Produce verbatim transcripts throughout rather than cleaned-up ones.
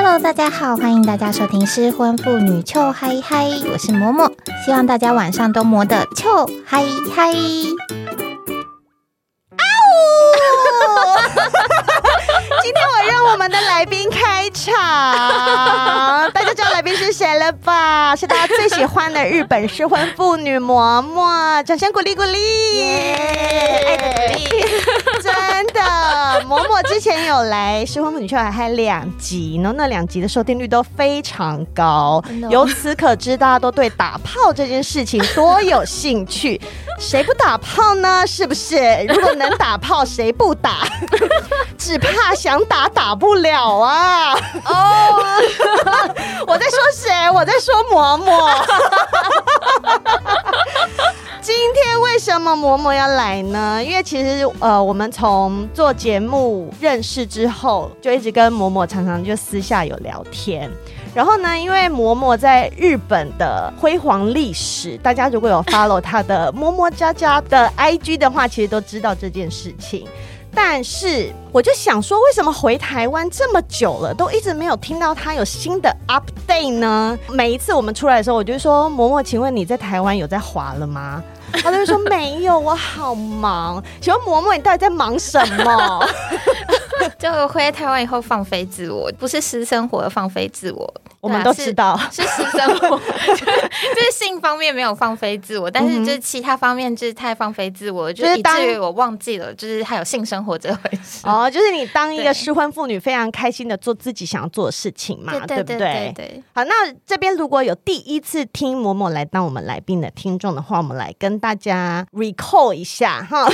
Hello， 大家好，欢迎大家收听失婚妇女秋嗨嗨，我是嬷嬷，希望大家晚上都磨得秋嗨嗨。啊呜！今天我让我们的来宾开场，大家知道来宾是谁了吧？是大家最喜欢的日本失婚妇女嬷嬷，掌声鼓励鼓励， yeah, 爱的鼓励。真的，嬷嬷之前有来失婚妇女秋嗨嗨两集，然后那两集的收听率都非常高，由此可知大家都对打炮这件事情多有兴趣。谁不打炮呢？是不是？如果能打炮，谁不打？只怕想打打不了啊！哦、oh. ，我在说谁？我在说嬷嬷。今天为什么嬷嬷要来呢？因为其实呃，我们从做节目认识之后，就一直跟嬷嬷常常就私下有聊天。然后呢，因为嬷嬷在日本的辉煌历史，大家如果有 follow 她的嬷嬷家家的 I G 的话，其实都知道这件事情。但是我就想说，为什么回台湾这么久了，都一直没有听到她有新的 update 呢？每一次我们出来的时候，我就说：“嬷嬷，请问你在台湾有在滑了吗？”她就说：“没有，我好忙。”请问嬷嬷，你到底在忙什么？就回台湾以后放飞自我，不是私生活的放飞自我，我们都知道、啊、是, 是私生活就是性方面没有放飞自我，但是就是其他方面就是太放飞自我、嗯、就以至于我忘记了就是还有性生活这回事。哦，就是你当一个失婚妇女非常开心的做自己想要做的事情嘛， 对, 对不 对, 对, 对, 对好，那这边如果有第一次听嬷嬷来当我们来宾的听众的话，我们来跟大家 recall 一下哈。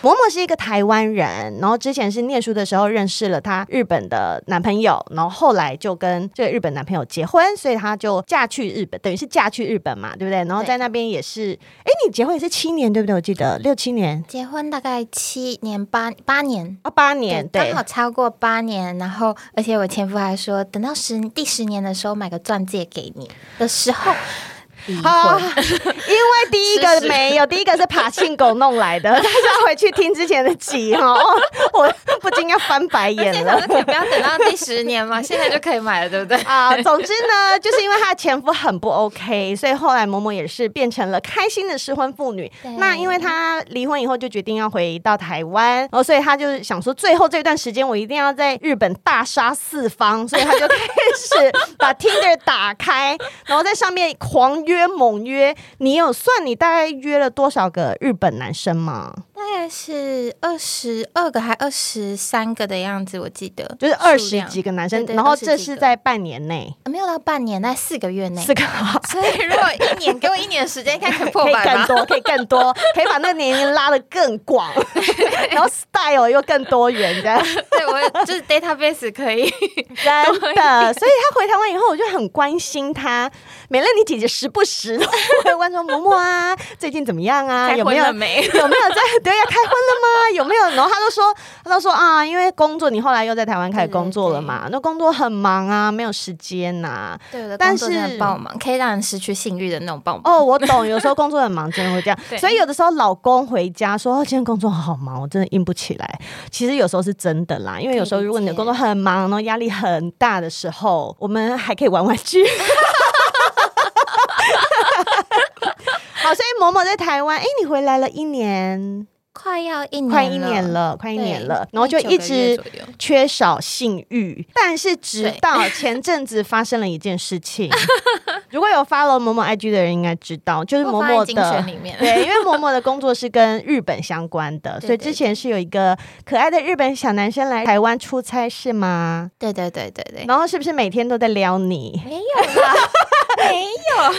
嬷嬷是一个台湾人，然后之前是念书的时候认识了她日本的男朋友，然后后来就跟这个日本男朋友结婚，所以她就嫁去日本，等于是嫁去日本嘛，对不对？然后在那边也是，哎，你结婚也是七年对不对？我记得六七年结婚，大概七年八八年啊、哦，八年 对, 对，刚好超过八年。然后而且我前夫还说，等到十第十年的时候买个钻戒给你的时候。好、哦，因为第一个没有，第一个是爬庆狗弄来的，大家回去听之前的集哈、哦，我不禁要翻白眼了。不要等到第十年嘛，现在就可以买了，对不对？啊，总之呢，就是因为她的前夫很不 OK， 所以后来嬷嬷也是变成了开心的失婚妇女。那因为她离婚以后就决定要回到台湾，然后所以她就是想说，最后这段时间我一定要在日本大杀四方，所以她就开始把 Tinder 打开，然后在上面狂约。约猛约，你有算你大概约了多少个日本男生吗？大概是二十二个还二十三个的样子，我记得就是二十几个男生。对对，然后这是在半年内、啊、没有到半年，在四个月内，四个所以如果一年给我一年的时间，看可以破百吗？可以更多，可以更多，可以把那个年龄拉得更广，然后 style 又更多元，这样对，我就是 database 可以真的。所以他回台湾以后，我就很关心他。美乐妮姐姐时不时都会问说：“嬷嬷啊，最近怎么样啊？有没有有没有在对呀、啊？开婚了吗？有没有？”然后她都说，她都说啊，因为工作，你后来又在台湾开始工作了嘛，那工作很忙啊，没有时间呐、啊。对的，但是工作很爆忙，可以让人失去性欲的那种爆忙。哦，我懂，有时候工作很忙，真的会这样。所以有的时候老公回家说：“哦，今天工作好忙，我真的硬不起来。”其实有时候是真的啦，因为有时候如果你的工作很忙，然后压力很大的时候，我们还可以玩玩具。好，所以嬷嬷在台湾，哎、欸，你回来了一年，快要一年了，快一年了，快一年了，然后就一直缺少性欲，但是直到前阵子发生了一件事情。如果有 follow 嬷嬷 I G 的人应该知道，就是嬷嬷的对，因为嬷嬷的工作是跟日本相关的，所以之前是有一个可爱的日本小男生来台湾出差，是吗？对对对对对。然后是不是每天都在撩你？没有啦。没有，看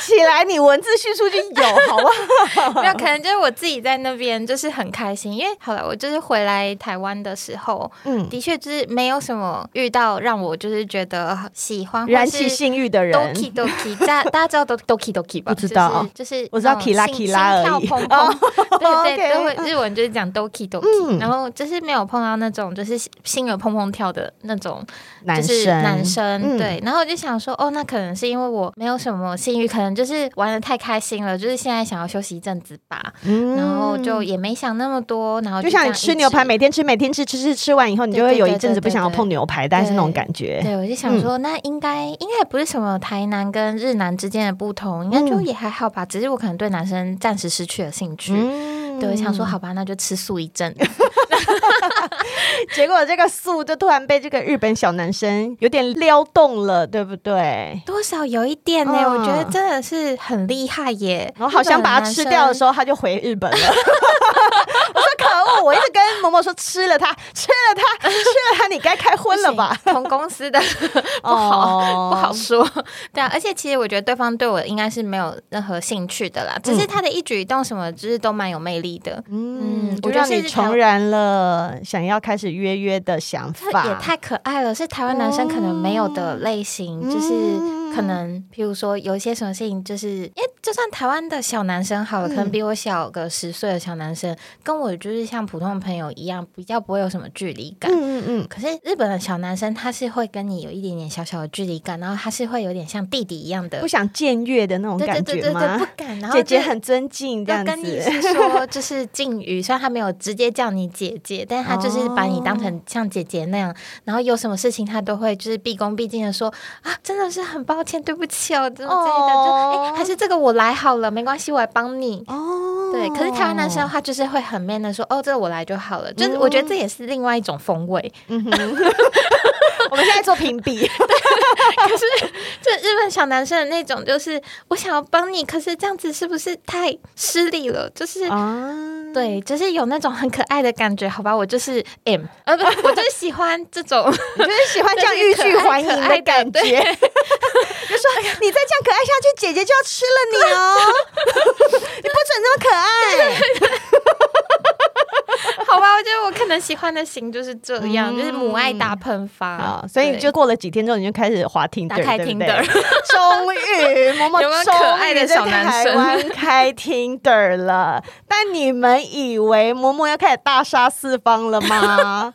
起来你文字叙述就有，好不好？没有，可能就是我自己在那边就是很开心，因为好了，我就是回来台湾的时候，嗯，的确就是没有什么遇到让我就是觉得喜欢燃起性欲的人。Doki Doki， 大家知道 Doki Doki 吧？不知道，就是、就是、我知道 Kira Kira 而已。心跳砰砰，哦、对对， okay, 日文就是讲 Doki Doki，、嗯、然后就是没有碰到那种就是心有砰砰跳的那种、就是、男生，男生、嗯、对。然后我就想说，哦，那可能是因为我。有没有什么性欲，可能就是玩得太开心了，就是现在想要休息一阵子吧、嗯、然后就也没想那么多，然后 就, 就像你吃牛排每天吃每天吃吃吃吃完以后你就会有一阵子不想要碰牛排，但是那种感觉 对, 对，我就想说、嗯、那应该应该不是什么台南跟日南之间的不同，应该就也还好吧、嗯、只是我可能对男生暂时失去了兴趣、嗯、对，我想说好吧那就吃素一阵结果这个素就突然被这个日本小男生有点撩动了，对不对？多少有一点呢、欸嗯、我觉得真的是很厉害耶，我好想把它吃掉的时候他就回日本了我说可恶，我一直跟某某说吃了它吃了它吃了它你该开荤了吧同公司的不好、哦、不好说，对啊，而且其实我觉得对方对我应该是没有任何兴趣的啦、嗯、只是他的一举一动什么就是都蛮有魅力的， 嗯, 嗯就让你重燃了想要开始约约的想法，也太可爱了，是台湾男生可能没有的类型、嗯、就是可能譬如说有一些什么事情，就是因为就算台湾的小男生好了、嗯、可能比我小个十岁的小男生跟我就是像普通朋友一样比较不会有什么距离感，嗯嗯嗯，可是日本的小男生他是会跟你有一点点小小的距离感，然后他是会有点像弟弟一样的不想僭越的那种感觉吗？对对对 对, 对，不敢，然后姐姐很尊敬这样子，跟你是说就是敬语虽然他没有直接叫你姐姐，但他就是把你当成像姐姐那样、哦、然后有什么事情他都会就是毕恭毕敬的说啊真的是很抱歉对不起哦这种之类的、哦、就哎、欸、还是这个我来好了没关系我来帮你哦，对，可是台湾男生他就是会很 man 的说哦这个我来就好了，就是我觉得这也是另外一种风味、嗯、我们现在做评比可是就日本小男生的那种就是我想要帮你可是这样子是不是太失礼了，就是、啊、对，就是有那种很可爱的感觉，好吧我就是 M 呃不我就是喜欢这种你就是喜欢这样欲拒还迎的感觉就说你再这样可爱下去姐姐就要吃了你哦你不准这么可爱好吧，我觉得我可能喜欢的型就是这样、嗯、就是母爱大喷发、哦、所以你就过了几天之后你就开始滑 Tinder 打开 Tinder 终于某某有没有可爱的小男生终于在台湾开 Tinder 了但你们以为某某要开始大杀四方了吗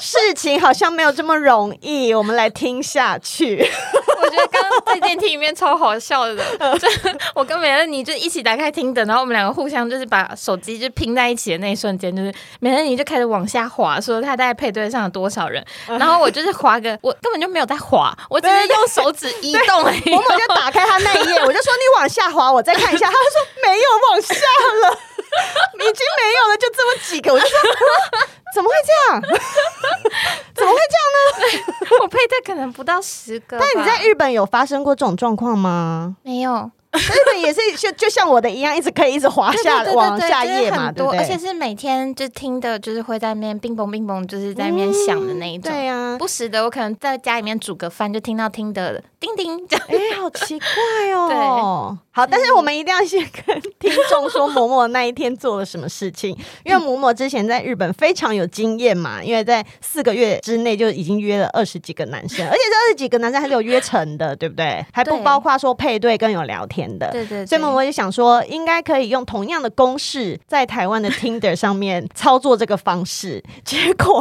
事情好像没有这么容易，我们来听下去我觉得刚刚在电梯里面超好笑的我跟美乐妮就一起打开Tinder，然后我们两个互相就是把手机就拼在一起的那一瞬间，就是美乐妮就开始往下滑说她大概配对上了多少人，然后我就是滑个我根本就没有在滑，我只是用手指移动而已，我们就打开她那一页我就说你往下滑我再看一下她就说没有往下了已经没有了就这么几个，我就说怎么会这样怎么会这样呢我配对可能不到十个吧，但你在日本有发生过这种状况吗？没有日本也是就像我的一样一直可以一直滑下对对对对往下页嘛、就是、对不对？而且是每天就听的就是会在那边冰崩冰崩就是在那边响的那一种、嗯、对啊，不时的我可能在家里面煮个饭就听到听的叮叮这样，哎，好奇怪哦对，好，但是我们一定要先跟听众说嬷嬷那一天做了什么事情因为嬷嬷之前在日本非常有经验嘛，因为在四个月之内就已经约了二十几个男生，而且这二十几个男生还是有约成的对不对？还不包括说配对跟有聊天的，对对对，所以我就想说应该可以用同样的公式在台湾的 Tinder 上面操作这个方式结果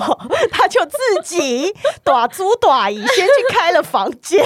他就自己大租大姨先去开了房间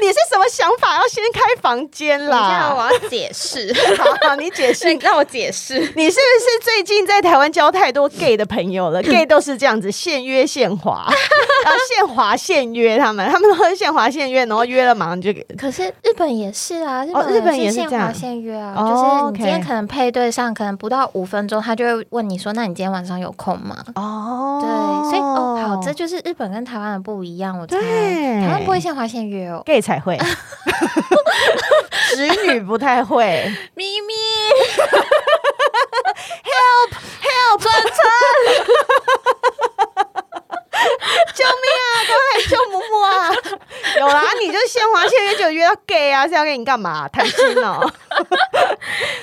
你是什么想法要先开房间啦？我要解释好, 好你解释你让我解释你是不是最近在台湾交太多 gay 的朋友了gay 都是这样子现约现滑然后现滑现约，他们他们都是现滑现约，然后约了马上就给，可是日本也是啊，日本、哦、日本也是现滑现约啊、哦、就是你今天可能配对上、哦 okay、可能不到五分钟他就会问你说那你今天晚上有空吗？哦对，所以哦好，这就是日本跟台湾的不一样，我猜台湾不会现滑现约哦 gay 才会直女不太会咪咪help help 转成救命啊赶快来救嬷嬷啊有啦你就先滑现约就约到 gay 啊是要跟你干嘛贪心哦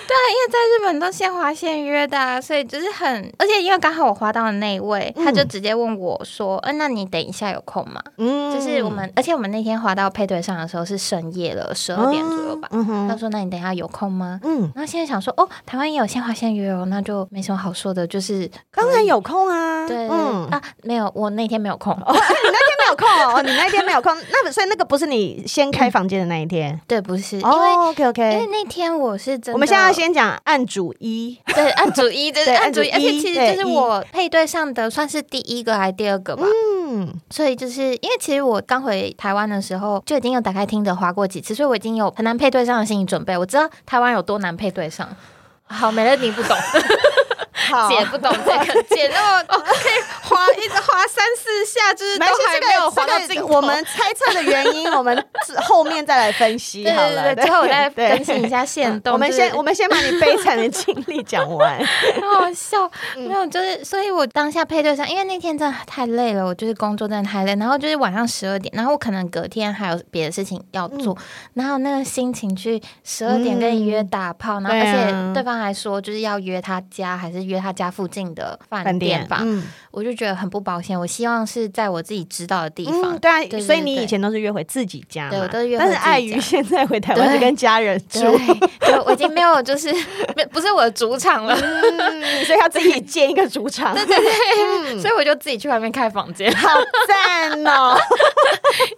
对啊，因为在日本都先滑现约的啊，所以就是很，而且因为刚好我滑到的那一位、嗯、他就直接问我说、呃、那你等一下有空吗、嗯、就是我们，而且我们那天滑到配对上的时候是深夜了十二点左右吧、嗯、他说那你等一下有空吗、嗯、然后现在想说哦台湾也有先滑现约哦那就没什么好说的，就是当然有空啊对、嗯、啊没有我那天没有空、哦哎、你那天没有空空、哦、你那天没有空，那所以那个不是你先开房间的那一天、嗯、对，不是，因为、oh, okay, okay. 因为那天我是真的，我们现在要先讲案主一，对，案主一，对，案主一，而且其实就是我配对上的算是第一个还是第二个吧，嗯，所以就是因为其实我刚回台湾的时候就已经有打开Tinder滑过几次，所以我已经有很难配对上的心理准备，我知道台湾有多难配对上。好，美乐你不懂。姐不懂这个，姐那么、哦、可以滑一直滑三四下，就是都还没有滑到尽头、這個這個、我们猜测的原因我们后面再来分析好了。对对对，最后我再更新一下限动，我们先我们先把你悲惨的经历讲完。好好笑，没有，就是所以我当下配对上，因为那天真的太累了，我就是工作真的太累，然后就是晚上十二点，然后我可能隔天还有别的事情要做、嗯、然后那个心情去十二点跟你约打炮、嗯、然后而且对方还说就是要约他家还是约他家附近的饭店吧、嗯、我就觉得很不保险，我希望是在我自己知道的地方、嗯、对啊，对对对对，所以你以前都是约回自己家嘛，对，我都约回自己家，但是碍于现在回台湾是跟家人住，对对，我已经没有就是不是我的主场了、嗯、所以要自己建一个主场。对对对、嗯、所以我就自己去外面开房间，好赞哦。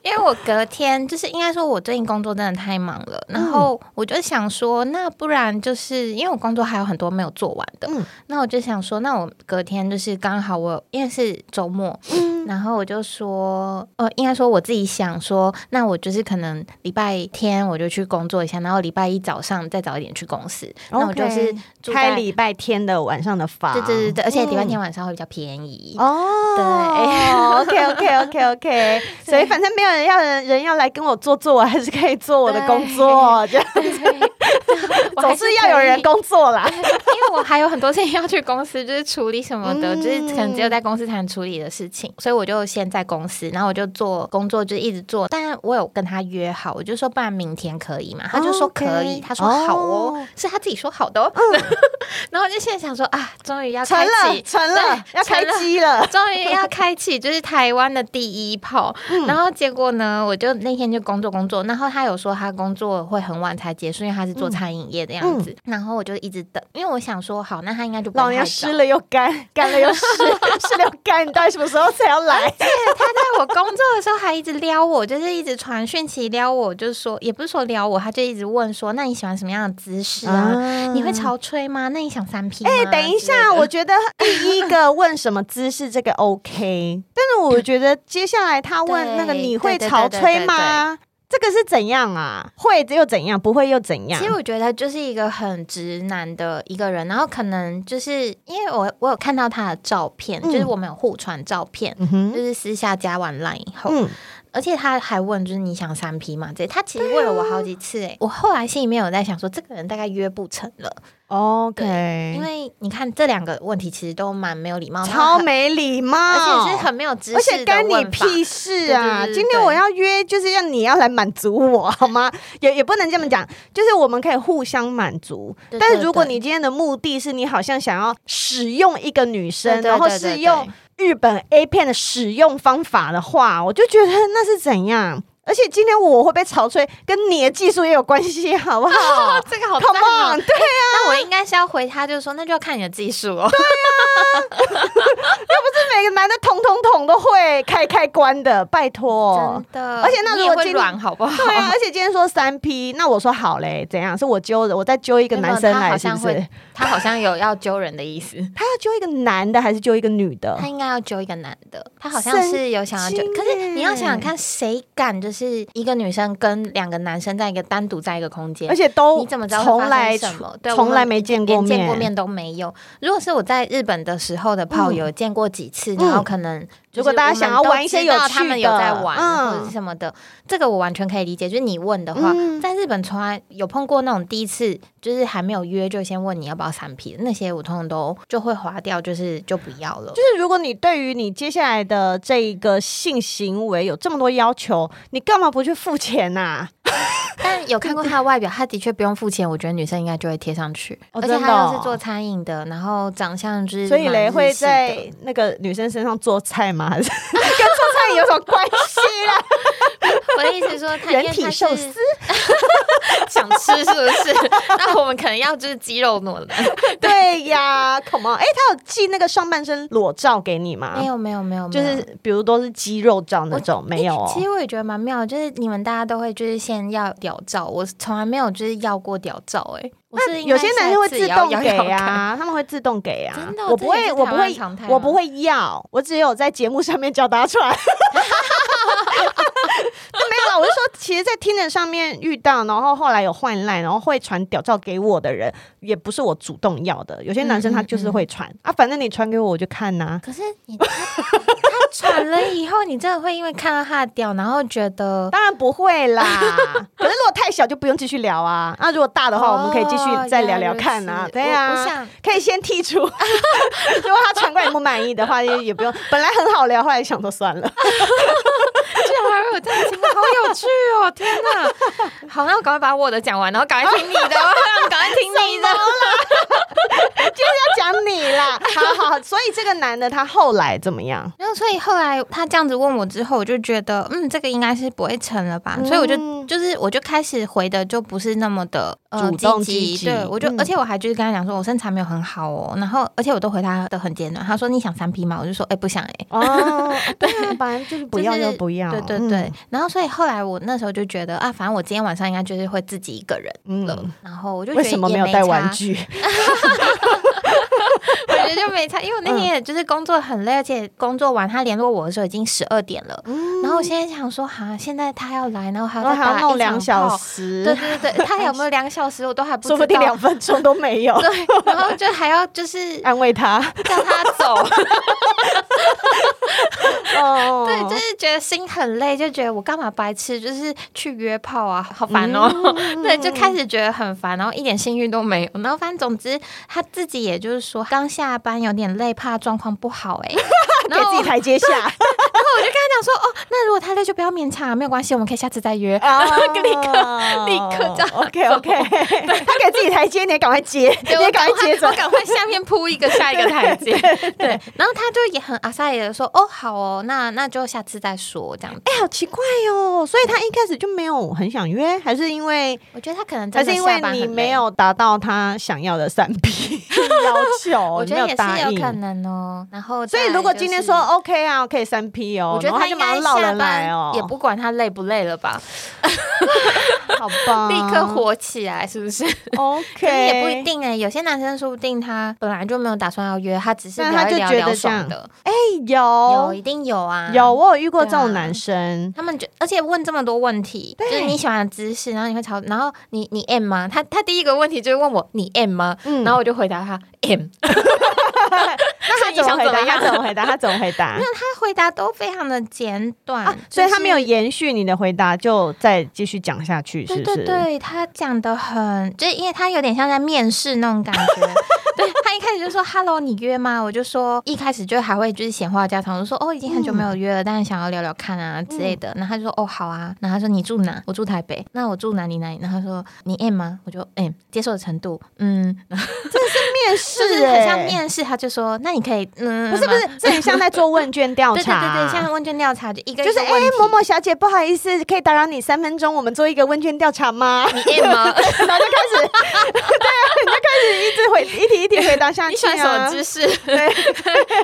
因为我隔天就是应该说我最近工作真的太忙了，然后我就想说那不然就是因为我工作还有很多没有做完的、嗯、那我就想说那我隔天就是刚好我因为是周末、嗯、然后我就说呃，应该说我自己想说那我就是可能礼拜天我就去工作一下，然后礼拜一早上再早一点去公司、okay, 那我就是开礼拜天的晚上的房，对对对，而且礼拜天晚上会比较便宜哦、嗯、对 OKOKOKOK、okay, okay, okay, okay. 所以反正没有人要人要来跟我做做，我还是可以做我的工作，这样子总是要有人工作啦。因为我还有很多事情要去公司就是处理什么的、嗯、就是可能只有在公司才能处理的事情，所以我就先在公司，然后我就做工作就一直做，但我有跟他约好，我就说不然明天可以嘛，他就说可以、哦 okay、他说好哦、哦、是他自己说好的哦、嗯、然后我就现在想说啊，终于要开启成了，成了，要开机了，终于要开启就是台湾的第一炮、嗯、然后结果呢我就那天就工作工作，然后他有说他工作会很晚才结束，因为他是做餐饮业的样子、嗯、然后我就一直等，因为我想说好那他应该就不会太早，老娘湿了又干，干了又湿湿了又干，你到底什么时候才要来？而且他在我工作的时候还一直撩我，就是一直传讯息撩我，就是说也不是说撩我，他就一直问说那你喜欢什么样的姿势啊、嗯、你会潮吹吗，那你想三 P 吗、欸、等一下，我觉得第一个问什么姿势这个 OK， 但是我觉得接下来他问那个你会潮吹吗，这个是怎样啊？会又怎样？不会又怎样？其实我觉得他就是一个很直男的一个人，然后可能就是因为我我有看到他的照片，嗯、就是我们有互传照片、嗯，就是私下加完 LINE 以后。嗯，而且他还问就是你想三 P 吗，他其实问了我好几次、欸啊、我后来心里面有在想说这个人大概约不成了 OK， 因为你看这两个问题其实都蛮没有礼貌，超没礼貌，而且是很没有知识的问法，而且干你屁事啊，對對對對，今天我要约就是要你要来满足我好吗？也也不能这么讲，就是我们可以互相满足，對對對對，但是如果你今天的目的是你好像想要使用一个女生，對對對對對對，然后是用日本 A 片的使用方法的话，我就觉得那是怎样？而且今天我会被潮吹跟你的技术也有关系好不好、哦、这个好赞哦、Come on, 对啊、欸、那我应该是要回他就说那就要看你的技术哦，对啊，又不是每个男的统统统都会开开关的，拜托，真的，而且那如果今天你也会软好不好，对啊，而且今天说 三 P 那我说好嘞，怎样，是我揪的，我再揪一个男生来是不是？他好像有要揪人的意思，他要揪一个男的还是揪一个女的？他应该要揪一个男的，他好像是有想要揪、欸、可是你要想想看谁敢就是是一个女生跟两个男生在一个单独在一个空间，而且都你怎么知道会发生什么？对，从来没见过面，连见过面都没有。如果是我在日本的时候的炮友见过几次、嗯、然后可能如果大家想要玩一些有趣的，他们有在玩、嗯、或者什么的，这个我完全可以理解，就是你问的话、嗯、在日本从来有碰过那种第一次就是还没有约就先问你要不要三 P 的那些，我通常都就会滑掉，就是就不要了。就是如果你对于你接下来的这一个性行为有这么多要求，你干嘛不去付钱啊？但有看过他的外表，他的确不用付钱，我觉得女生应该就会贴上去、哦、而且他又是做餐饮的，然后长相就是所以嘞会在那个女生身上做菜吗？跟做菜有什么关系啦？我的意思是说，人体寿司想吃是不是？那我们可能要就是肌肉裸男。对呀 ，Come on！ 哎、欸，他有寄那个上半身裸照给你吗？没有，没有，没有，就是比如都是肌肉照那种，没有、哦欸。其实我也觉得蛮妙的，就是你们大家都会就是先要屌照，我从来没有就是要过屌照、欸，哎。那有些男生会自动给啊，他们会自动给啊。真的，我不会，我不会，我不会要，我只有在节目上面教大家出来。没有啦，我是说，其实，在Tinder上面遇到，然后后来有换LINE，然后会传屌照给我的人，也不是我主动要的。有些男生他就是会传、嗯嗯、啊，反正你传给我，我就看呐、啊。可是你他传了以后，你真的会因为看到他的屌，然后觉得当然不会啦。可是如果太小，就不用继续聊啊。那、啊、如果大的话，我们可以继续再聊聊看啊。哦、对啊，我想可以先剔除。如果他传过来不满意的话，也不用。本来很好聊，后来想都算了。我真的听过，好有趣哦！天哪，好，那我赶快把我的讲完，然后赶快听你的，我赶快听你的。就是要讲你啦，好好。所以这个男的他后来怎么样？然后所以后来他这样子问我之后，我就觉得，嗯，这个应该是不会成了吧。嗯、所以我就就是我就开始回的就不是那么的、呃、主动积极。对，我就、嗯、而且我还就是跟他讲说，我身材没有很好哦。然后而且我都回他的很简短，他说你想三 P 吗？我就说哎、欸、不想哎、欸。哦，对，反正就是不要就不要。就是、对对对、嗯。然后所以后来我那时候就觉得啊，反正我今天晚上应该就是会自己一个人了。嗯、然后我就觉得为什么没有带玩具？我觉得就没差，因为我那天也就是工作很累，而且工作完他联络我的时候已经十二点了、嗯、然后我现在想说哈，现在他要来，然后还要再打一场炮，两小时，对对对，他有没有两小时我都还不知道，说不定两分钟都没有，对，然后就还要就是安慰他，叫他走。哦，对，就是觉得心很累，就觉得我干嘛白痴，就是去约炮啊，好烦哦、喔嗯、对，就开始觉得很烦，然后一点兴趣都没有，然后反正总之他自己也就是说刚下班有点累，怕状况不好哎、欸，给自己台阶下。然后我就跟他讲说，哦，那如果太累就不要勉强、啊，没有关系，我们可以下次再约。啊、oh, ，立刻立刻这样。OK OK， 他给自己台阶，你也赶快接，你也赶快接着，我赶快下面铺一个下一个台阶。对，然后他就也很阿塞的说，哦，好哦，那那就下次再说这样子。哎、欸，好奇怪哦，所以他一开始就没有很想约，还是因为我觉得他可能真的下班很累，还是因为你没有达到他想要的三 P 要求。我觉得也是有可能哦，然后、就是、所以如果今天说 OK 啊，可以三 P 哦，我觉得他应该下班也不管他累不累了吧，好吧，立刻火起来是不是 ？OK， 也不一定哎、欸，有些男生说不定他本来就没有打算要约，他只是聊一聊聊爽的。哎、欸，有有一定有啊，有我有遇过这种男生，啊、他们就而且问这么多问题，就是你喜欢的姿势，然后你会吵，然后你你 M 吗？他他第一个问题就是问我你 M 吗、嗯？然后我就回答他 M。那他怎么回答？他怎么回答？他怎么回答？那他回答都非常的简短、啊就是，所以他没有延续你的回答，就再继续讲下去，是不是？对对对，他讲的很，就是因为他有点像在面试那种感觉。对，他一开始就说 “Hello， 你约吗？”我就说一开始就还会就是闲话家常，我就说“哦，已经很久没有约了，但是想要聊聊看啊之类的。嗯”然后他就说“哦，好啊。”然后他说“你住哪？”我住台北。那我住哪里哪里？然后他说“你 M 吗？”我就 M， 接受的程度，嗯，这是面试、欸，就是很像面试。他就说那你可以嗯，不是不是，这很像在做问卷调查。对对对对，像问卷调查就一个就是哎、欸，某某小姐不好意思，可以打扰你三分钟，我们做一个问卷调查吗？你 M 吗？然后就开始，对啊，你就开始一直回一题一题回答下去、啊。你选什么知识？对，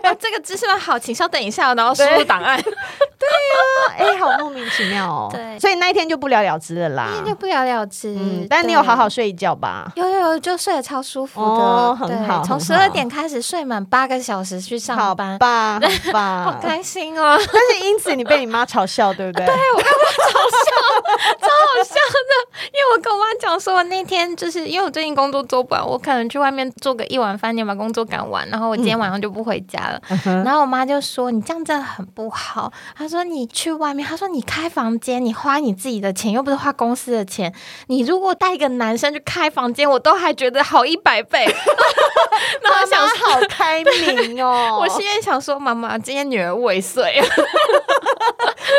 哦、这个知识好，请稍等一下，然后输入档案。对呀、啊，哎、欸，好莫名其妙哦。对，所以那一天就不了了之了啦。那天就不了了之，嗯、但你有好好睡一觉吧？有有有，就睡得超舒服的，哦、很好。从十二点开始睡满八个小时去上班，好吧，好吧，好开心哦。但是因此你被你妈嘲笑，对不对？对，我刚刚嘲笑，超好笑的。因为我跟我妈讲说，我那天就是因为我最近工作做不完，我可能去外面做个一碗饭店把工作赶完，然后我今天晚上就不回家了。嗯、然后我妈就说：“你这样真的很不好。”她说：“你去外面，她说你开房间，你花你自己的钱，又不是花公司的钱。你如果带一个男生去开房间，我都还觉得好一百倍。”那我想好开明哦！我现在想说，妈妈今天女儿未遂，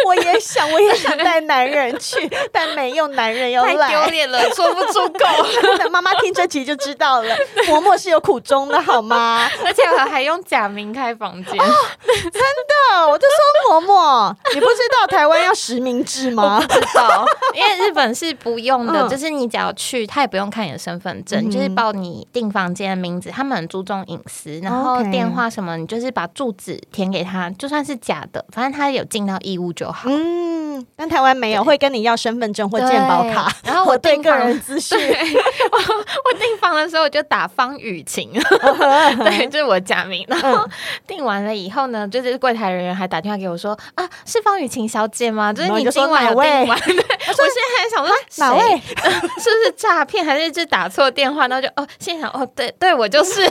我也想，我也想带男人去，但没有男人要来，太丢脸了，说不出口。妈妈听这集就知道了，嬷嬷是有苦衷的，好吗？而且我还用假名开房间、哦，真的，我就说嬷嬷，你不知道台湾要实名制吗？不知道，因为日本是不用的，嗯、就是你只要去，他也不用看你的身份证，嗯、就是报你订房间的名字，他们很注重隐私，然后电话什么，你就是把住址填给他，就算是假的，反正他有尽到义务就好。嗯，但台湾没有，会跟你要身份证或健保卡，然后我对个人资讯。我我订房的时候我就打方雨晴，对，就是我假名。然后订完了以后呢，就是柜台人员还打电话给我说啊，是方雨晴小姐吗？就是你今晚有订完？对，我现在还想说哪位是不是诈骗，还是就打错电话？然后就哦，现场哦，对对，我就是，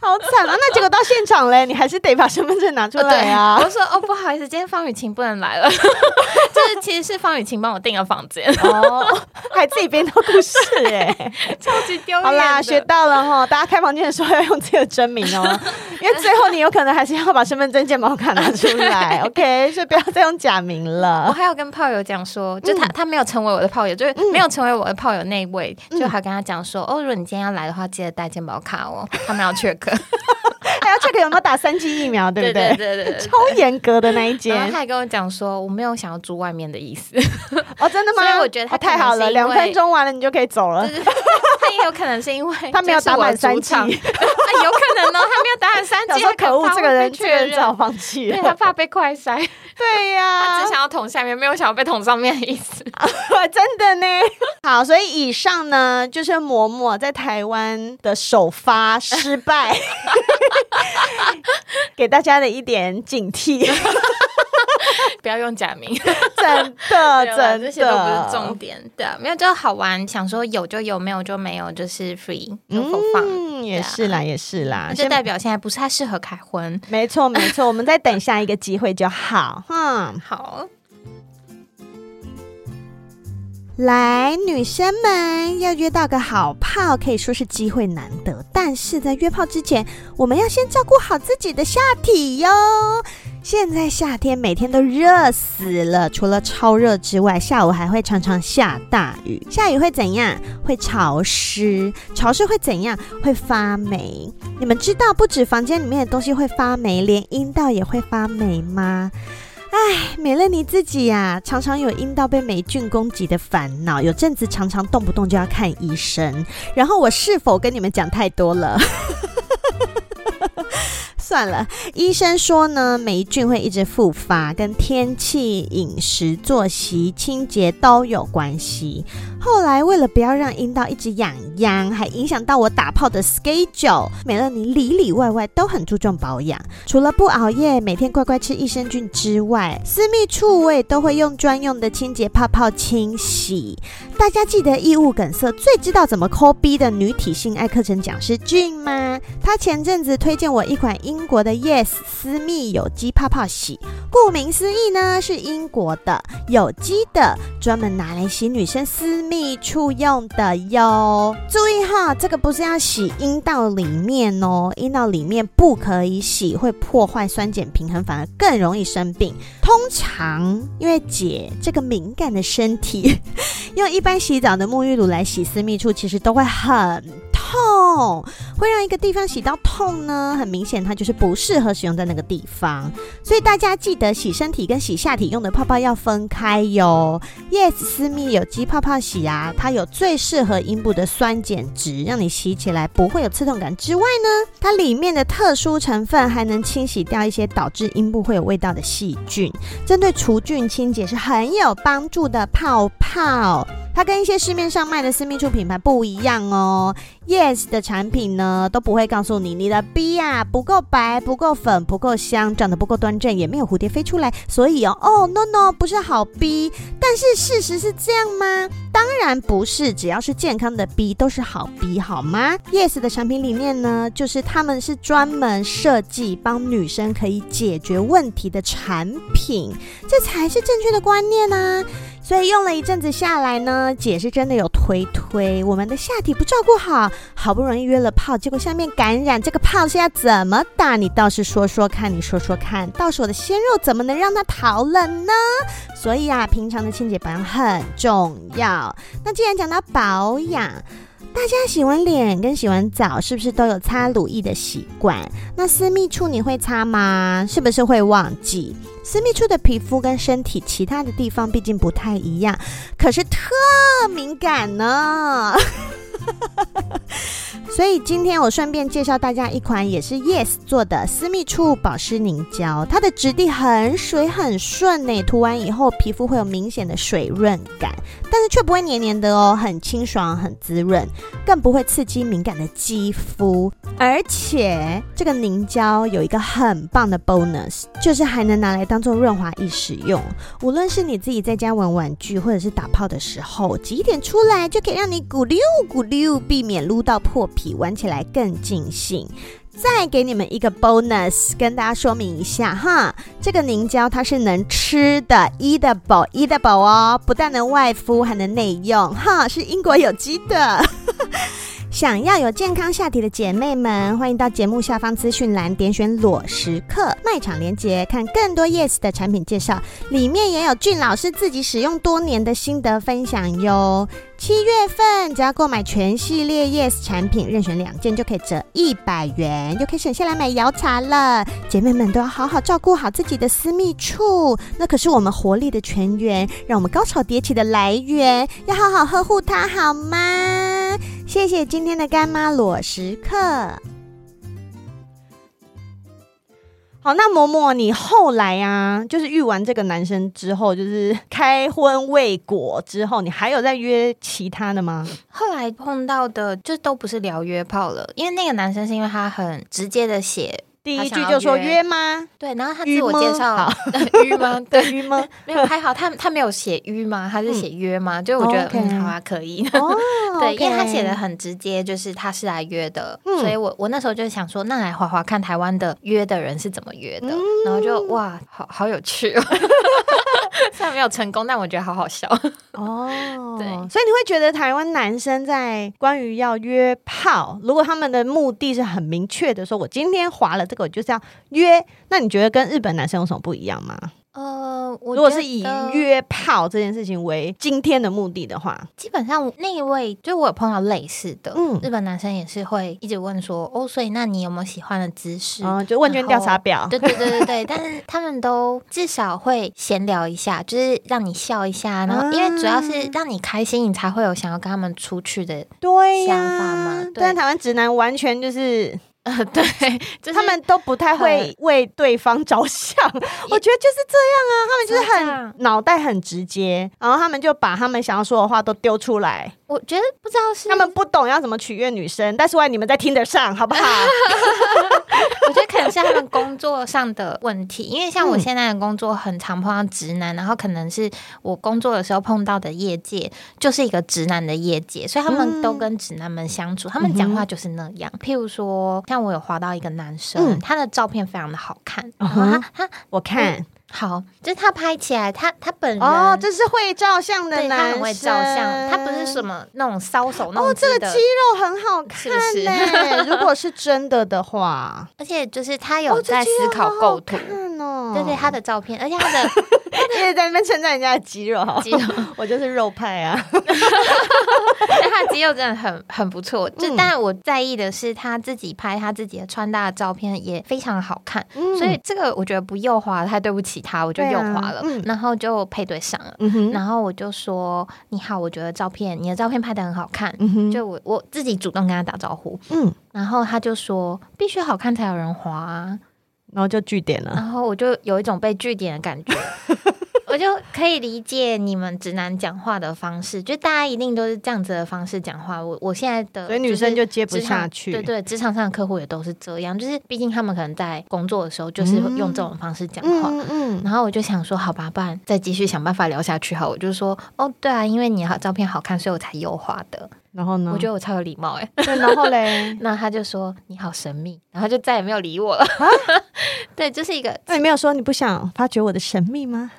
好惨啊！那结果到现场嘞，你还是得把身份证拿出来啊！我说哦，不好意思，今天方雨晴不能来了，就是其实是方雨晴帮我订了房间哦，还自己编到故事哎，超级丢脸。好啦，学到了哈，大家开房间的时候要用自己的真名哦，因为最后你有可能还是要把身份证、健保卡拿出来，OK，所以不要再用假名了。我还有跟炮友讲说，就他、嗯、他没有成为我的炮友，就是没有成为我的炮友那一位，嗯、就还跟他讲说，哦，如果你今天要来的话，记得带健保卡哦，他们要 check， 还要 check 有没有打三剂疫苗，对不对？对对 对, 对, 对，超严格的那一间。然后他还跟我讲说，我没有想要住外面的意思。哦，真的吗？所以我觉得他、哦、太好了，两分钟完了你就可以走了。就是他也有可能是因为他没有打满三剂，啊、有可能哦，他没有打满三剂，他可恶，这个人确认只好放弃了，对他怕被快筛，对呀、啊，他只想要捅下面，没有想要被捅上面的意思，真的呢。好，所以以上呢就是嬷嬷在台湾的首发失败，给大家的一点警惕。不要用假名，真的真的，这些都不是重点。对啊，没有就好玩，想说有就有，没有就没有，就是 free， 就for fun、嗯啊、也是啦，也是啦，就代表现在不是太适合开荤。没错没错，我们再等下一个机会就好。嗯，好。来，女生们要约到个好炮可以说是机会难得，但是在约炮之前我们要先照顾好自己的下体哟。现在夏天每天都热死了，除了超热之外，下午还会常常下大雨。下雨会怎样？会潮湿，潮湿会怎样？会发霉。你们知道不止房间里面的东西会发霉，连阴道也会发霉吗？唉，美乐妮自己呀、啊，常常有阴道被霉菌攻击的烦恼，有阵子常常动不动就要看医生。然后我是否跟你们讲太多了？算了，医生说呢，霉菌会一直复发，跟天气、饮食、作息、清洁都有关系。后来为了不要让阴道一直痒痒，还影响到我打炮的 schedule， 美乐妮里里外外都很注重保养，除了不熬夜，每天乖乖吃益生菌之外，私密处我也都会用专用的清洁泡泡清洗。大家记得异物梗塞最知道怎么抠逼的女体性爱课程讲师俊吗？他前阵子推荐我一款英国的 Y E S 私密有机泡泡洗，顾名思义呢，是英国的有机的，专门拿来洗女生私密处用的哟。注意哈，这个不是要洗阴道里面哦，阴道里面不可以洗，会破坏酸碱平衡，反而更容易生病。通常因为姐这个敏感的身体，用一般洗澡的沐浴乳来洗私密处，其实都会很痛，会让一个地方洗到痛呢，很明显它就是不适合使用在那个地方。所以大家记得洗身体跟洗下体用的泡泡要分开哟。Y E S 私密有机泡泡洗啊，它有最适合阴部的酸碱值，让你洗起来不会有刺痛感之外呢，它里面的特殊成分还能清洗掉一些导致阴部会有味道的细菌，针对除菌清洁是很有帮助的泡泡。它跟一些市面上卖的私密处品牌不一样哦， Y E S 的产品呢都不会告诉你你的 B 啊不够白、不够粉、不够香，长得不够端正，也没有蝴蝶飞出来，所以哦哦 no no 不是好 B。 但是事实是这样吗？当然不是，只要是健康的 B 都是好 B 好吗？ Y E S 的产品理念呢，就是他们是专门设计帮女生可以解决问题的产品，这才是正确的观念啊。所以用了一阵子下来呢，姐是真的有推推，我们的下体不照顾好，好不容易约了炮，结果下面感染，这个炮是要怎么打？你倒是说说看，你说说看，到时我的鲜肉怎么能让它逃了呢？所以啊，平常的清洁保养很重要。那既然讲到保养，大家洗完脸跟洗完澡是不是都有擦乳液的习惯？那私密处你会擦吗？是不是会忘记？私密处的皮肤跟身体其他的地方毕竟不太一样，可是特敏感呢。所以今天我顺便介绍大家一款也是 Y E S 做的私密处保湿凝胶，它的质地很水很顺耶，涂完以后皮肤会有明显的水润感，但是却不会黏黏的哦，很清爽很滋润，更不会刺激敏感的肌肤。而且这个凝胶有一个很棒的 bonus， 就是还能拿来当做润滑液使用，无论是你自己在家玩玩具或者是打泡的时候挤一点出来，就可以让你咕溜咕溜，避免撸到破皮，玩起来更尽兴。再给你们一个 bonus， 跟大家说明一下哈，这个凝胶它是能吃的 eatable eatable 哦，不但能外敷还能内用哈，是英国有机的。想要有健康下体的姐妹们，欢迎到节目下方资讯栏点选裸食客卖场连结，看更多 Y E S 的产品介绍，里面也有俊老师自己使用多年的心得分享哟。七月份只要购买全系列 Y E S 产品，任选两件就可以折一百元，又可以省下来买摇茶了。姐妹们都要好好照顾好自己的私密处，那可是我们活力的泉源，让我们高潮迭起的来源，要好好呵护它好吗？谢谢今天的干妈裸食客。好，那嬷嬷你后来啊，就是遇完这个男生之后，就是开荤未果之后，你还有在约其他的吗？后来碰到的就都不是聊约炮了，因为那个男生是因为他很直接的写第一句就说约吗？对，然后他自我介绍约吗？对，约吗？没有，还好他他没有写约吗？他是写约吗？就我觉得嗯，好啊，可以。对，因为他写的很直接，就是他是来约的，所以我我那时候就想说，那来滑滑看台湾的约的人是怎么约的，然后就哇，好好有趣哦。虽然没有成功，但我觉得好好笑哦。对，所以你会觉得台湾男生在关于要约炮，如果他们的目的是很明确的，说我今天滑了这个。我就是要约，那你觉得跟日本男生有什么不一样吗？呃，我如果是以约炮这件事情为今天的目的的话，基本上那一位就我有碰到类似的、嗯、日本男生也是会一直问说哦，所以那你有没有喜欢的姿势、哦、就问卷调查表，对对对对对。但是他们都至少会闲聊一下，就是让你笑一下，然后因为主要是让你开心，你才会有想要跟他们出去的想法嘛。对、啊、但台湾直男完全就是呃，对、就是、他们都不太会为对方着想，我觉得就是这样啊，他们就是很脑袋很直接，然后他们就把他们想要说的话都丢出来。我觉得不知道是他们不懂要怎么取悦女生，但是万一你们在Tinder上好不好？我觉得可能是他们工作上的问题，因为像我现在的工作很常碰到直男、嗯、然后可能是我工作的时候碰到的业界就是一个直男的业界，所以他们都跟直男们相处、嗯、他们讲话就是那样、嗯、譬如说像我有滑到一个男生、嗯、他的照片非常的好看、嗯、然后他我看、嗯好，就是他拍起来，他他本人哦，这是会照相的男生，对，他很会照相，他不是什么那种搔首弄姿的。哦，这个肌肉很好看耶，是不是？如果是真的的话，而且就是他有在思考构图，哦，对对，他的照片，而且他的因为在那边称赞人家的肌肉，肌肉，我就是肉派啊。但他的肌肉真的很很不错，就、嗯、但我在意的是他自己拍他自己的穿搭的照片也非常好看、嗯、所以这个我觉得不右滑太对不起他，我就右滑了、啊嗯、然后就配对上了、嗯、然后我就说你好，我觉得照片你的照片拍得很好看、嗯、就 我, 我自己主动跟他打招呼、嗯、然后他就说必须好看才有人滑啊，然后就句点了，然后我就有一种被句点的感觉。我就可以理解你们直男讲话的方式，就大家一定都是这样子的方式讲话。我我现在的，所以女生就接不下去。对对，职场上的客户也都是这样，就是毕竟他们可能在工作的时候就是用这种方式讲话。嗯嗯。然后我就想说，好吧，不然再继续想办法聊下去好。我就说，哦，对啊，因为你照片好看，所以我才优化的。然后呢？我觉得我超有礼貌哎、欸。对，然后嘞，那他就说你好神秘，然后就再也没有理我了。啊、对，就是一个。那你没有说你不想发掘我的神秘吗？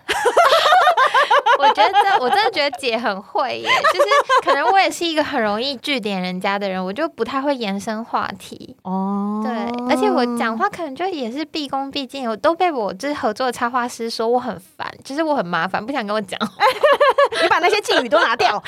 我觉得我真的觉得姐很会耶，就是可能我也是一个很容易句点人家的人，我就不太会延伸话题哦。对，而且我讲话可能就也是毕恭毕敬，我都被我就是合作的插画师说我很烦，就是我很麻烦，不想跟我讲。你把那些敬语都拿掉。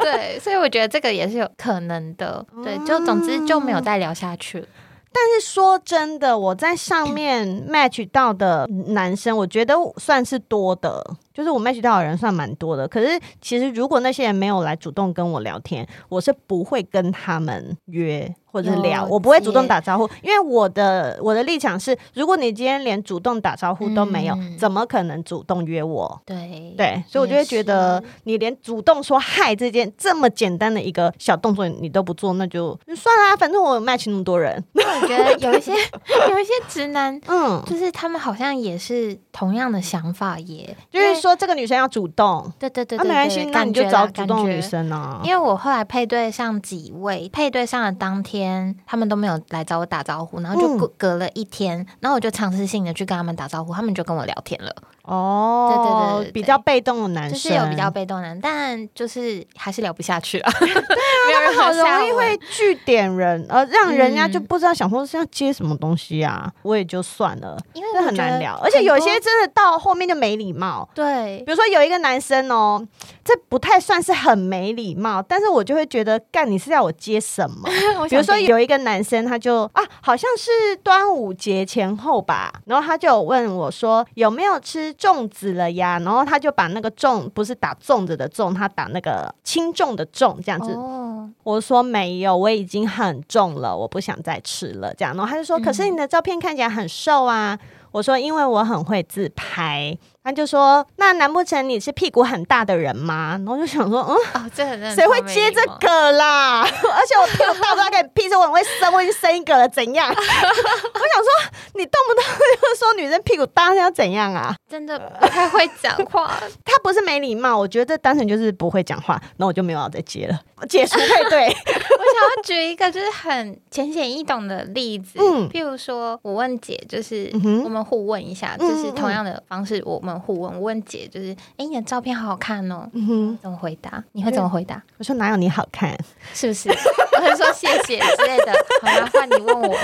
对，所以我觉得这个也是有可能的。对，就总之就没有再聊下去了。但是说真的，我在上面 match 到的男生我觉得算是多的，就是我 match 到的人算蛮多的。可是其实如果那些人没有来主动跟我聊天，我是不会跟他们约或者聊，我不会主动打招呼。因为我的我的立场是，如果你今天连主动打招呼都没有、嗯、怎么可能主动约我？对对，所以我就会觉得你连主动说嗨这件这么简单的一个小动作你都不做，那就算啦，反正我有 match 那么多人。我觉得有一些有一些直男嗯，就是他们好像也是同样的想法耶，就是说这个女生要主动。对对对对对、啊、没关系，那你就找主动女生啊。因为我后来配对上几位，配对上的当天他们都没有来找我打招呼，然后就隔了一天、嗯、然后我就尝试性的去跟他们打招呼，他们就跟我聊天了。哦，对对 对, 对, 对，比较被动的男生，就是有比较被动的男，但就是还是聊不下去了。对啊，他们好容易会据点人，呃，让人家就不知道想说是要接什么东西啊。嗯、我也就算了，因为很难聊，而且有些真的到后面就没礼貌。对，比如说有一个男生哦，这不太算是很没礼貌，但是我就会觉得，干你是要我接什么？比如说有一个男生，他就啊，好像是端午节前后吧，然后他就有问我说有没有吃粽子了呀，然后他就把那个粽不是打粽子的粽，他打那个轻重的重这样子、oh. 我说没有，我已经很重了，我不想再吃了这样。然后他就说、嗯、可是你的照片看起来很瘦啊。我说因为我很会自拍。他就说那难不成你是屁股很大的人吗？然后就想说嗯、哦、这很谁会接这个啦。而且我屁股大都要给你屁，说我很会生，我已经生一个了怎样。我想说你动不动就说女生屁股大要怎样啊，真的不太会讲话。他不是没礼貌，我觉得单纯就是不会讲话。然后我就没有要再接了，解除配对。我想要举一个就是很浅显易懂的例子、嗯、譬如说我问姐就是、嗯、我们互问一下，就是同样的方式我们互问。我问姐就是哎、欸，你的照片好好看哦、嗯、哼怎么回答？你会怎么回答？我说哪有你好看，是不是？我会说谢谢之类的。好啦，换你问我。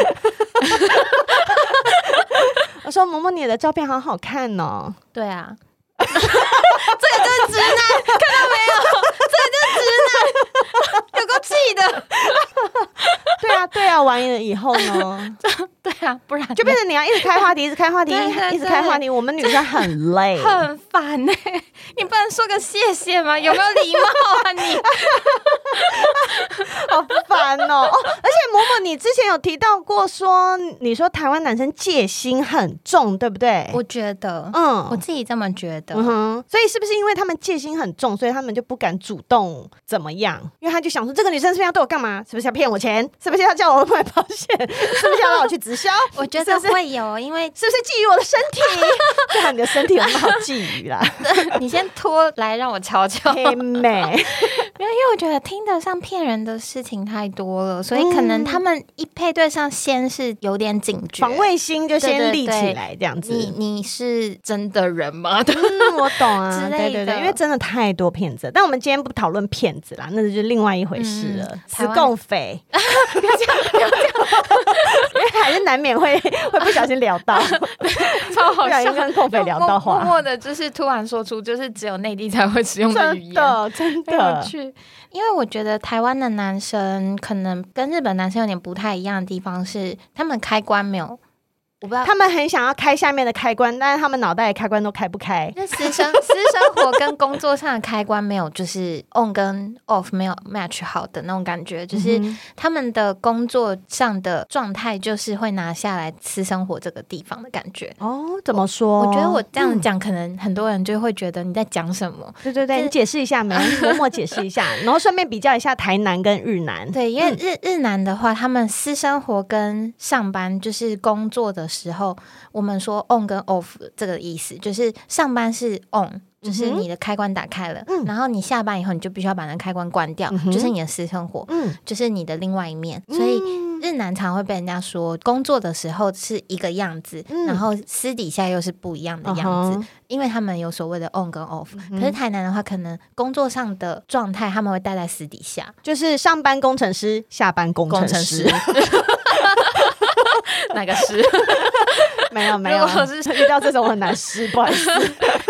我说萌萌你的照片好好看哦。对啊。这个就是直男，看到没有？这个就是直男，有够气的。对啊，对啊，完了以后呢？对啊，不然就变成你要一直开话题，一直开话题，对对对，一直开话题。我们女生很累，很烦哎、欸。你不能说个谢谢吗？有没有礼貌啊你？好烦哦！哦，而且嬷嬷，你之前有提到过说，你说台湾男生戒心很重，对不对？我觉得，嗯，我自己这么觉得。嗯哼，所以是不是因为他们戒心很重，所以他们就不敢主动怎么样？因为他就想说，这个女生是不是要对我干嘛？是不是要骗我钱？是不是要叫我买保险？是不是要让我去直销？我觉得会有，因为是不是觊觎我的身体？对啊，你的身体很好觊觎啦。你先拖来让我瞧瞧。黑妹。没有，因为我觉得Tinder上骗人的事情太多了，所以可能他们一配对上先是有点警觉，防卫心就先立起来这样子。对对对，你你是真的人吗？嗯，我懂啊，之类的。对对对，因为真的太多骗子。但我们今天不讨论骗子啦，那就是另外一回事了。死共匪，不要这样，不要这样，因为还是难免会会不小心聊到，超好笑，跟共匪聊到话，默默的就是突然说出就是只有内地才会使用的语言，真的真的有趣。因为我觉得台湾的男生可能跟日本男生有点不太一样的地方是，他们开关没有，我不知道，他们很想要开下面的开关，但是他们脑袋的开关都开不开。那私生私生活跟工作上的开关没有，就是 on 跟 off 没有 match 好的那种感觉，就是他们的工作上的状态就是会拿下来私生活这个地方的感觉。哦，怎么说？ 我, 我觉得我这样讲、嗯、可能很多人就会觉得你在讲什么。对对对，你解释一下嘛，默默解释一下，然后顺便比较一下台南跟日南。对，因为 日,、嗯、日南的话，他们私生活跟上班就是工作的时候，我们说 on 跟 off 这个意思，就是上班是 on， 就是你的开关打开了、嗯、然后你下班以后你就必须要把那开关关掉、嗯、就是你的私生活、嗯、就是你的另外一面。所以日南常会被人家说工作的时候是一个样子、嗯、然后私底下又是不一样的样子、嗯、因为他们有所谓的 on 跟 off、嗯、可是台南的话可能工作上的状态他们会带在私底下，就是上班工程师，下班工程师，工程师哪个师？没有没有，如果是遇到这种很难失，不好意思。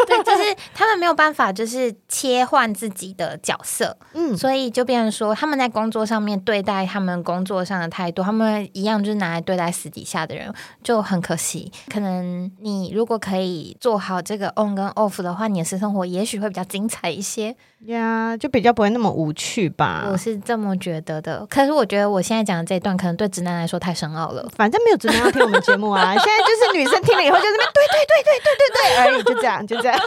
对，就是他们没有办法就是切换自己的角色，嗯，所以就变成说他们在工作上面对待他们工作上的态度，他们一样就是拿来对待私底下的人，就很可惜。可能你如果可以做好这个 on 跟 off 的话，你的私生活也许会比较精彩一些呀，yeah, 就比较不会那么无趣吧，我是这么觉得的。可是我觉得我现在讲的这一段可能对直男来说太深奥了，反正没有直男要听我们节目啊现在就是女生听了以后就在那边对对对对对对对而已，就这样就这样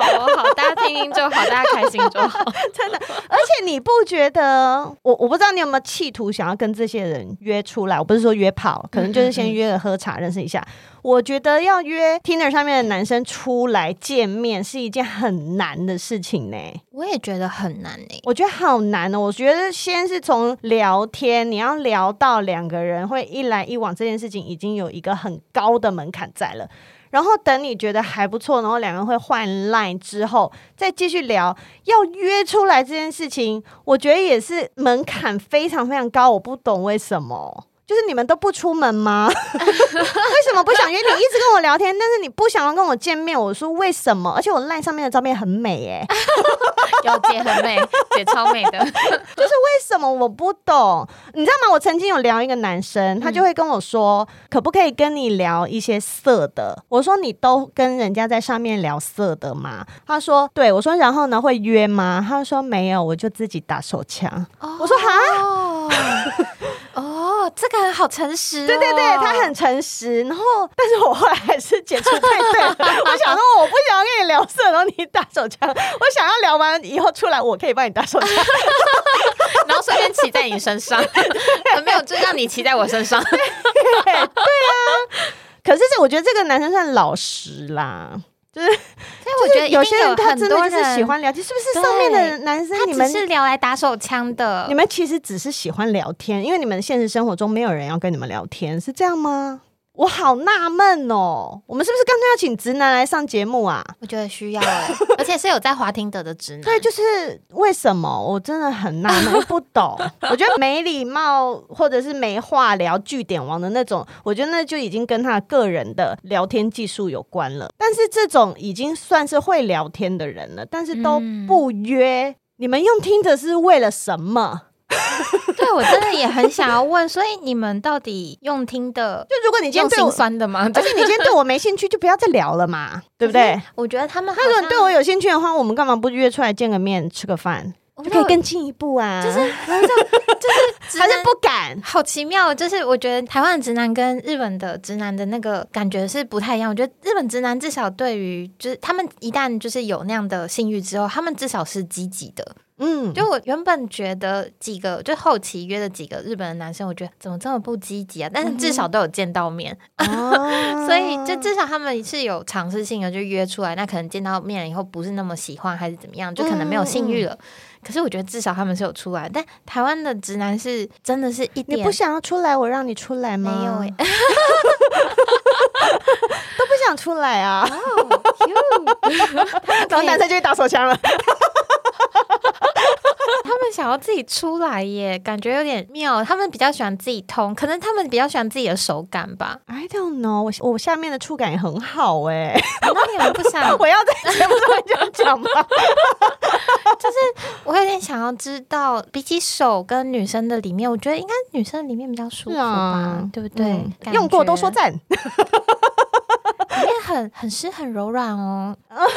好好，大家听听就好，大家开心就好真的。而且你不觉得 我, 我不知道你有没有企图想要跟这些人约出来，我不是说约炮，可能就是先约了喝茶认识一下。我觉得要约 Tinder 上面的男生出来见面是一件很难的事情呢、欸。我也觉得很难呢、欸。我觉得好难哦、喔。我觉得先是从聊天，你要聊到两个人会一来一往这件事情，已经有一个很高的门槛在了。然后等你觉得还不错，然后两个人会换 LINE 之后再继续聊，要约出来这件事情我觉得也是门槛非常非常高，我不懂为什么，就是你们都不出门吗为什么不想约？你一直跟我聊天，但是你不想要跟我见面，我说为什么？而且我 LINE 上面的照片很美耶、欸有姐很美，姐超美的就是为什么我不懂，你知道吗？我曾经有聊一个男生，他就会跟我说、嗯、可不可以跟你聊一些色的，我说你都跟人家在上面聊色的吗？他说对，我说然后呢会约吗？他说没有，我就自己打手枪、哦、我说哈哦，这个人好诚实、哦、对对对，他很诚实。然后但是我后来还是解除派对了我想说我不想要跟你聊色，然后你打手枪，我想要聊完以后出来我可以帮你打手枪然后顺便骑在你身上没有，就让你骑在我身上对, 对啊，可是我觉得这个男生算老实啦，就是我觉得有些人他真的就是喜欢聊天，是不是上面的男生你们只是聊来打手枪的，你们其实只是喜欢聊天，因为你们现实生活中没有人要跟你们聊天，是这样吗？我好纳闷哦，我们是不是干脆要请直男来上节目啊？我觉得需要哎、欸，而且是有在滑听得的直男。对，就是为什么我真的很纳闷，不懂。我觉得没礼貌或者是没话聊、句点王的那种，我觉得那就已经跟他个人的聊天技术有关了。但是这种已经算是会聊天的人了，但是都不约，嗯、你们用听得是为了什么？对，我真的也很想要问，所以你们到底用听的，就如果你今天对我用心酸的吗？而且你今天对我没兴趣，就不要再聊了嘛，对不对？我觉得他们，他如果对我有兴趣的话，我们干嘛不约出来见个面、吃个饭，就可以更进一步啊？就是，就是，还是不敢，好奇妙。就是我觉得台湾的直男跟日本的直男的那个感觉是不太一样。我觉得日本直男至少对于，就是他们一旦就是有那样的性欲之后，他们至少是积极的。嗯，就我原本觉得几个就后期约的几个日本的男生，我觉得怎么这么不积极啊，但是至少都有见到面、嗯、所以就至少他们是有尝试性的就约出来，那可能见到面以后不是那么喜欢还是怎么样，就可能没有性欲了、嗯嗯、可是我觉得至少他们是有出来。但台湾的直男是真的是一点，你不想要出来我让你出来吗？没有耶、欸都不想出来啊、oh, 然后男生就去打手枪了他们想要自己出来耶，感觉有点妙，他们比较喜欢自己通，可能他们比较喜欢自己的手感吧， I don't know。 我, 我下面的触感也很好耶、欸、那你们不想我要在节目上这样讲吗就是我有点想要知道，比起手跟女生的里面，我觉得应该女生里面比较舒服吧、啊、对不对、嗯、用过都说赞里面很很湿很柔软哦你像是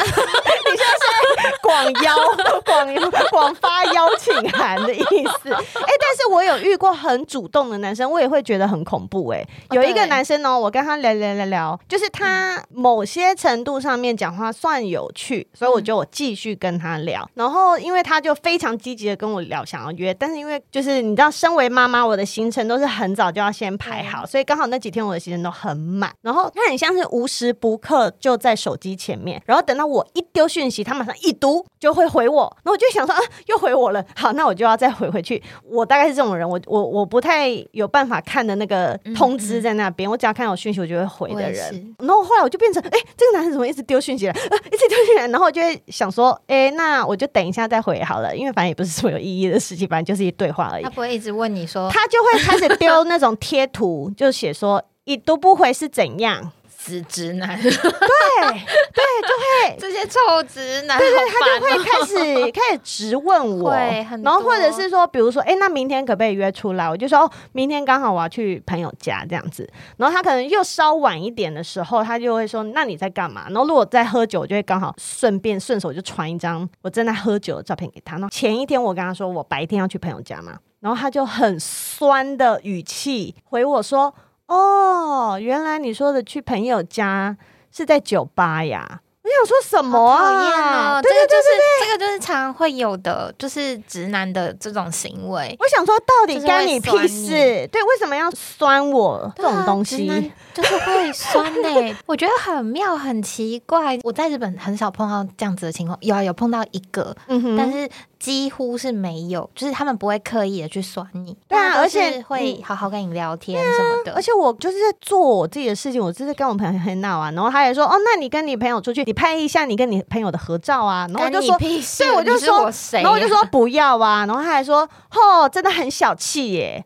广邀广广发邀请函的意思、欸、但是我有遇过很主动的男生，我也会觉得很恐怖耶、欸、有一个男生哦，我跟他聊聊聊聊，就是他某些程度上面讲话算有趣，所以我觉得我继续跟他聊，然后因为他就非常积极的跟我聊想要约，但是因为就是你知道身为妈妈，我的行程都是很早就要先排好，所以刚好那几天我的行程都很满，然后他很像是无时不刻就在手机前面，然后等到我一丢讯息他马上一读就会回我，然后我就想说、啊、又回我了，好那我就要再回回去，我大概是这种人，我我我不太有办法看的那个通知在那边，嗯嗯，我只要看有讯息我就会回的人。然后后来我就变成哎、欸，这个男生怎么一直丢讯息来、啊、一直丢讯息来，然后我就会想说哎、欸，那我就等一下再回好了，因为反正也不是什么有意义的事情，反正就是一对话而已。他不会一直问你说，他就会开始丢那种贴图就写说已读不回是怎样死直男。对对对，这些臭直男，对对，他就会开始开始质问我，然后或者是说，比如说，哎，那明天可不可以约出来？我就说，哦，明天刚好我要去朋友家这样子。然后他可能又稍晚一点的时候，他就会说，那你在干嘛？然后如果在喝酒，我就会刚好顺便顺手就传一张我正在喝酒的照片给他。然后前一天我跟他说，我白天要去朋友家嘛。然后他就很酸的语气回我说，哦，原来你说的去朋友家是在酒吧呀。我想说什么啊，讨厌哦。对对对对对，这个就是这个就是常常会有的，就是直男的这种行为。我想说到底干你屁事，就是，对，为什么要酸我这种东西，啊，就是会酸欸。我觉得很妙很奇怪，我在日本很少碰到这样子的情况，有啊，有碰到一个，嗯，但是几乎是没有，就是他们不会刻意的去酸你。对啊，而且会好好跟你聊天什么的，啊，而且我就是在做我自己的事情，我就是跟我朋友很闹啊，然后他也说，哦，那你跟你朋友出去，你拍一下你跟你朋友的合照啊，然后我就说，对，我就说，然后我就说不要啊，然后他还说，哦，真的很小气耶。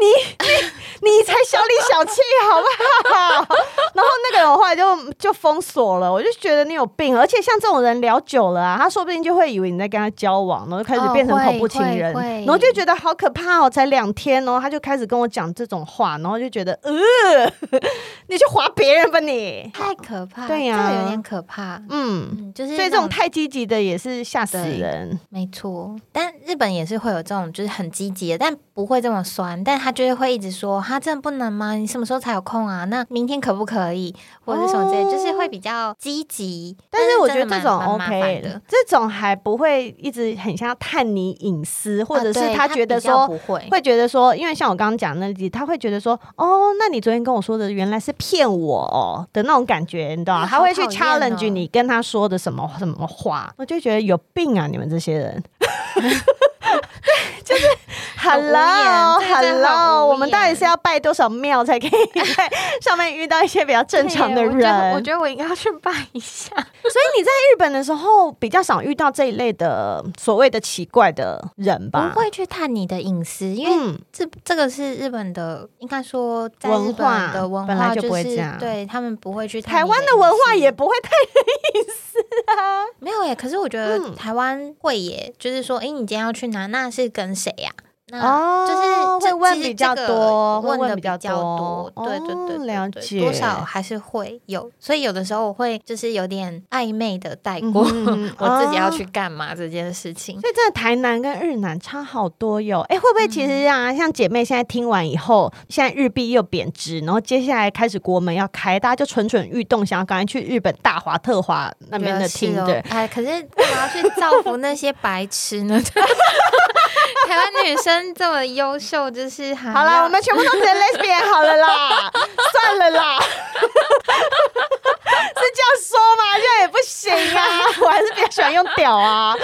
你你你才小里小气好不好？然后那个人我后来就就封锁了，我就觉得你有病，而且像这种人聊久了啊，他说不定就会以为你在跟他交往，然后就开始变成恐怖情人，哦，然后就觉得好可怕哦，才两天哦，他就开始跟我讲这种话，然后就觉得呃，你去滑别人吧你，太可怕，对呀，啊，这有点可怕，嗯，嗯，就是所以这种太积极的也是吓死人，没错。但日本也是会有这种就是很积极的，但不会这么酸，但他。他就会一直说，他真的不能吗？你什么时候才有空啊？那明天可不可以？或者什么之类，哦，就是会比较积极。但是我觉得这种 OK 的，这种还不会一直很像探你隐私，或者是他觉得说，啊，不会，会觉得说，因为像我刚刚讲的那集，他会觉得说，哦，那你昨天跟我说的原来是骗我，哦，的那种感觉，你知道吗？他会去 challenge 你跟他说的什么什么话，我就觉得有病啊！你们这些人。就是 hello hello， 我们到底是要拜多少庙才可以在上面遇到一些比较正常的人？我觉得我觉得我应该要去拜一下。所以你在日本的时候比较少遇到这一类的所谓的奇怪的人吧？不会去探你的隐私，因为这、嗯、这个是日本的，应该说在日本的文化，就是，文化本来就不会这样，对他们不会去探你的隐私。台湾的文化也不会探你的隐私啊，没有耶。可是我觉得台湾会耶，嗯，就是说，哎，你今天要去哪？那是跟谁呀，啊？那就是会问比较多，问的比较多，对对对，哦，了解，多少还是会有，所以有的时候我会就是有点暧昧的带过，嗯，我自己要去干嘛这件事情，哦，所以真的台南跟日南差好多哟。哎，欸，会不会其实啊，嗯，像姐妹现在听完以后，现在日币又贬值，然后接下来开始国门要开，大家就蠢蠢欲动，想要赶快去日本大华特华那边的Tinder，哎，可是我要去造福那些白痴呢？台湾女生这么优秀，就是好啦，我们全部都是 lesbian 好了啦，算了啦，是这样说吗？这样也不行啊，我还是比较喜欢用屌啊。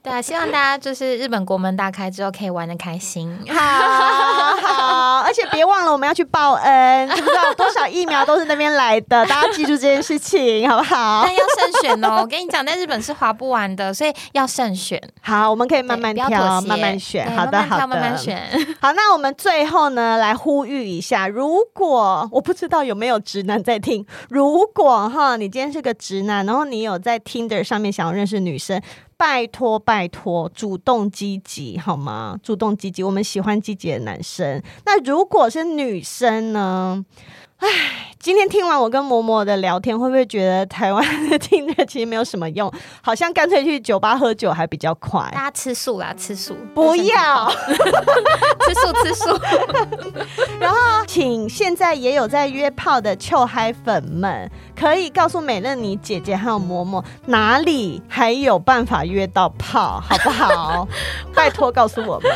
对啊，希望大家就是日本国门大开之后可以玩得开心，好好，而且别忘了我们要去报恩，知不知道多少疫苗都是那边来的，大家记住这件事情好不好？但要慎选哦，我跟你讲，在日本是划不完的，所以要慎选。好，我们可以慢慢挑，慢慢选，好的好的，慢慢选。好，那我们最后呢，来呼吁一下，如果我不知道有没有直男在听，如果哈，你今天是个直男，然后你有在 Tinder 上面想要认识女生。拜托拜托，主动积极好吗？主动积极，我们喜欢积极的男生。那如果是女生呢？唉，今天听完我跟嬷嬷的聊天，会不会觉得台湾的听着其实没有什么用？好像干脆去酒吧喝酒还比较快。大家吃素啦，吃素，不要吃素吃素。然后，请现在也有在约炮的臭嗨粉们，可以告诉美乐妮姐姐还有嬷嬷哪里还有办法约到炮，好不好？拜托告诉我们。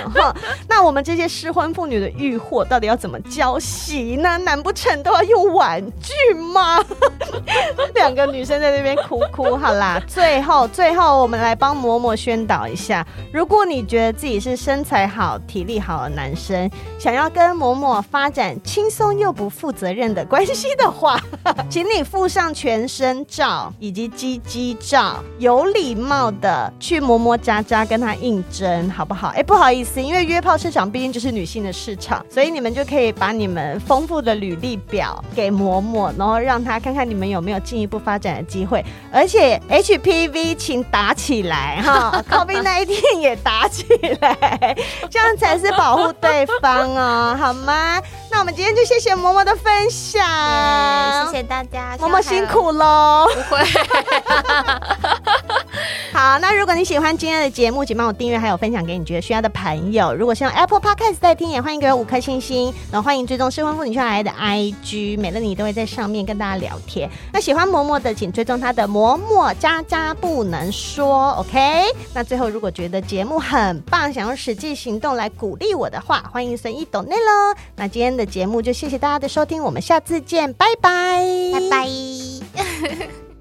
那我们这些失婚妇女的欲火到底要怎么浇熄呢？难不成都？要用玩具吗？两个女生在那边哭哭。好啦，最后最后我们来帮嬷嬷宣导一下，如果你觉得自己是身材好体力好的男生，想要跟嬷嬷发展轻松又不负责任的关系的话，请你附上全身照以及鸡鸡照，有礼貌的去嬷嬷渣渣跟他应征好不好？哎、欸，不好意思，因为约炮市场毕竟就是女性的市场，所以你们就可以把你们丰富的履历表给嬷磨磨，然后让他看看你们有没有进一步发展的机会。而且 H P V 请打起来哈COVID 十九 也打起来，这样才是保护对方哦，好吗？那我们今天就谢谢嬷嬷的分享， yeah, 谢谢大家，嬷嬷辛苦咯。不会。好，那如果你喜欢今天的节目，请帮我订阅，还有分享给你觉得需要的朋友。如果是用 Apple Podcast 在听，也欢迎给我五颗星星，然后欢迎追踪失婚妇女圈来的 I G， 美乐妮都会在上面跟大家聊天。那喜欢嬷嬷的，请追踪她的嬷嬷家家不能说 ，OK？ 那最后，如果觉得节目很棒，想用实际行动来鼓励我的话，欢迎随意抖内咯。那今天的节目就谢谢大家的收听，我们下次见，拜拜，拜拜。